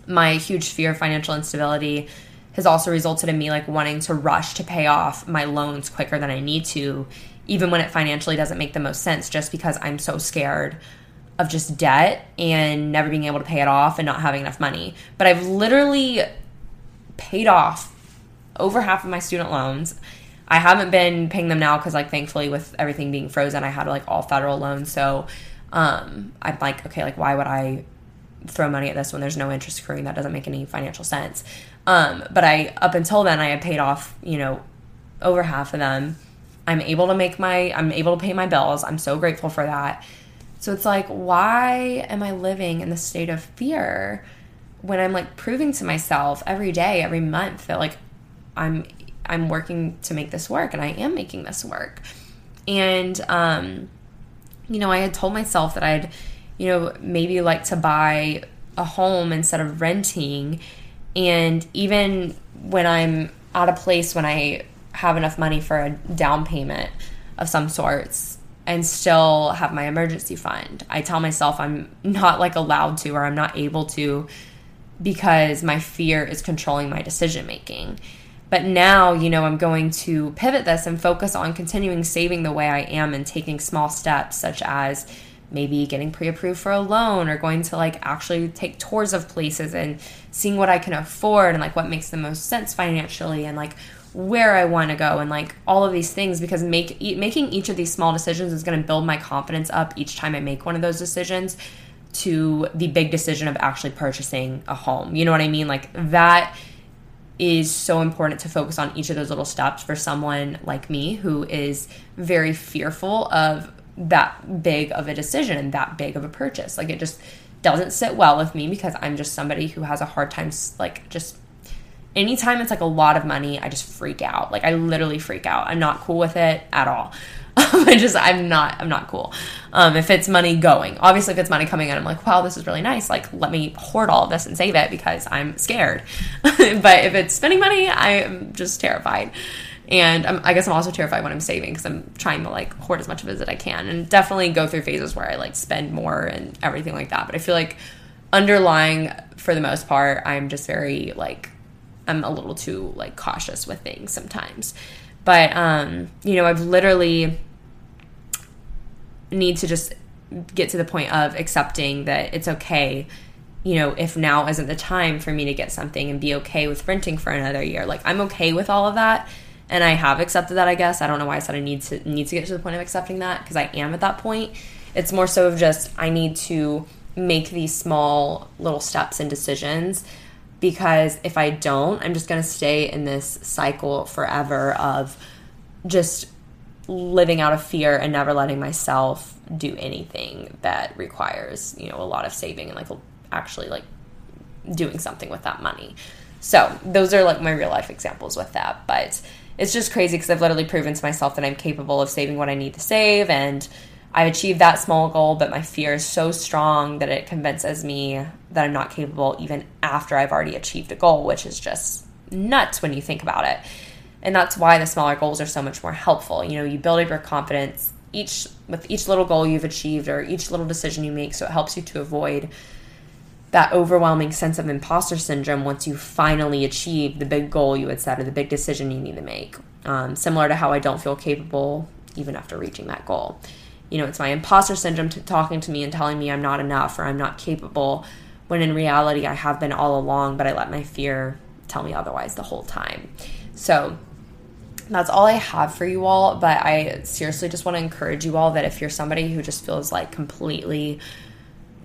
my huge fear of financial instability has also resulted in me like wanting to rush to pay off my loans quicker than I need to, even when it financially doesn't make the most sense, just because I'm so scared of just debt and never being able to pay it off and not having enough money. But I've literally paid off over half of my student loans. I haven't been paying them now because, like, thankfully with everything being frozen, I had like all federal loans. So I'm like, okay, like why would I throw money at this when there's no interest accruing. That doesn't make any financial sense. But I, up until then, I had paid off, you know, over half of them. I'm able to pay my bills. I'm so grateful for that. So it's like, why am I living in this state of fear when I'm like proving to myself every day, every month that like I'm working to make this work, and I am making this work. And, you know, I had told myself that I'd, you know, maybe like to buy a home instead of renting. And even when I'm at a place when I have enough money for a down payment of some sorts and still have my emergency fund, I tell myself I'm not like allowed to, or I'm not able to, because my fear is controlling my decision making. But now, you know, I'm going to pivot this and focus on continuing saving the way I am and taking small steps, such as maybe getting pre-approved for a loan, or going to like actually take tours of places and seeing what I can afford, and like what makes the most sense financially, and like where I want to go, and like all of these things, because making each of these small decisions is going to build my confidence up each time I make one of those decisions to the big decision of actually purchasing a home. You know what I mean? Like that is so important to focus on each of those little steps for someone like me who is very fearful of that big of a decision and that big of a purchase. Like it just doesn't sit well with me, because I'm just somebody who has a hard time, like just anytime it's like a lot of money, I just freak out. Like I literally freak out. I'm not cool with it at all. I'm not cool. If it's money going, obviously if it's money coming in, I'm like, wow, this is really nice. Like, let me hoard all of this and save it because I'm scared. But if it's spending money, I'm just terrified. And I guess I'm also terrified when I'm saving, because I'm trying to like hoard as much of it as I can, and definitely go through phases where I like spend more and everything like that. But I feel like underlying, for the most part, I'm just very like, I'm a little too like cautious with things sometimes. But, you know, I've literally need to just get to the point of accepting that it's okay, you know, if now isn't the time for me to get something, and be okay with renting for another year. Like I'm okay with all of that, and I have accepted that, I guess. I don't know why I said I need to get to the point of accepting that, because I am at that point. It's more so of just I need to make these small little steps and decisions, because if I don't, I'm just going to stay in this cycle forever of just living out of fear and never letting myself do anything that requires, you know, a lot of saving and like actually like doing something with that money. So those are like my real life examples with that. But it's just crazy, because I've literally proven to myself that I'm capable of saving what I need to save, and I've achieved that small goal, but my fear is so strong that it convinces me that I'm not capable even after I've already achieved a goal, which is just nuts when you think about it. And that's why the smaller goals are so much more helpful. You know, you build up your confidence with each little goal you've achieved, or each little decision you make, so it helps you to avoid that overwhelming sense of imposter syndrome once you finally achieve the big goal you had set, or the big decision you need to make. Similar to how I don't feel capable even after reaching that goal. You know, it's my imposter syndrome talking to me and telling me I'm not enough, or I'm not capable, when in reality I have been all along, but I let my fear tell me otherwise the whole time. So that's all I have for you all, but I seriously just want to encourage you all that if you're somebody who just feels like completely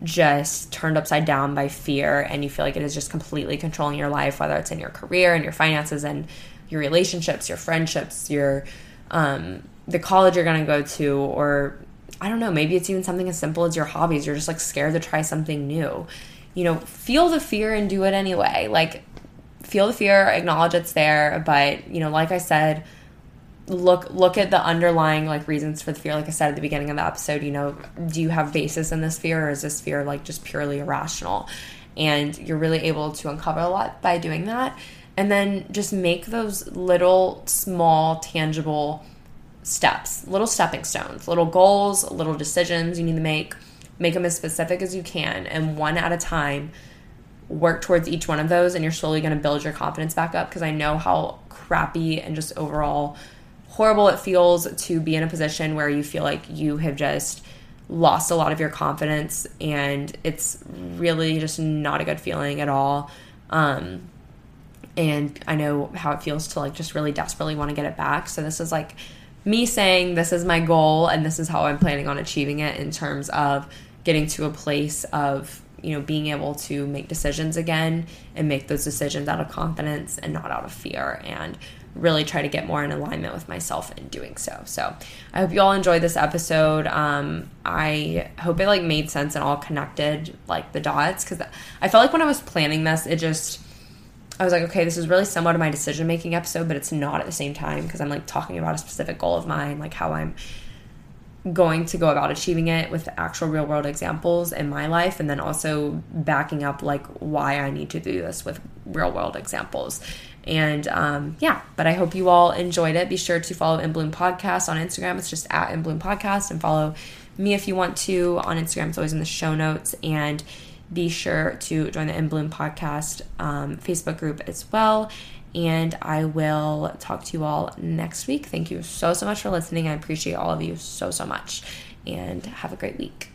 just turned upside down by fear, and you feel like it is just completely controlling your life, whether it's in your career and your finances and your relationships, your friendships, your the college you're going to go to, or I don't know, maybe it's even something as simple as your hobbies. You're just like scared to try something new. You know, feel the fear and do it anyway. Like feel the fear, acknowledge it's there, but you know, like I said, look at the underlying like reasons for the fear. Like I said at the beginning of the episode, you know, do you have basis in this fear, or is this fear like just purely irrational? And you're really able to uncover a lot by doing that. And then just make those little small tangible steps, little stepping stones, little goals, little decisions you need to make them as specific as you can, and one at a time work towards each one of those, and you're slowly going to build your confidence back up, because I know how crappy and just overall horrible it feels to be in a position where you feel like you have just lost a lot of your confidence, and it's really just not a good feeling at all. And I know how it feels to like just really desperately want to get it back. So this is like me saying this is my goal, and this is how I'm planning on achieving it in terms of getting to a place of you know, being able to make decisions again and make those decisions out of confidence and not out of fear, and really try to get more in alignment with myself in doing so. So I hope you all enjoyed this episode. I hope it like made sense and all connected like the dots, because I felt like when I was planning this, it just, I was like, okay, this is really similar to my decision-making episode, but it's not at the same time, because I'm like talking about a specific goal of mine, like how I'm going to go about achieving it with actual real-world examples in my life, and then also backing up like why I need to do this with real-world examples. And but I hope you all enjoyed it. Be sure to follow In Bloom Podcast on Instagram. It's just at In Bloom Podcast, and follow me if you want to on Instagram. It's always in the show notes. And be sure to join the In Bloom Podcast Facebook group as well. And I will talk to you all next week. Thank you so, so much for listening. I appreciate all of you so, so much. And have a great week.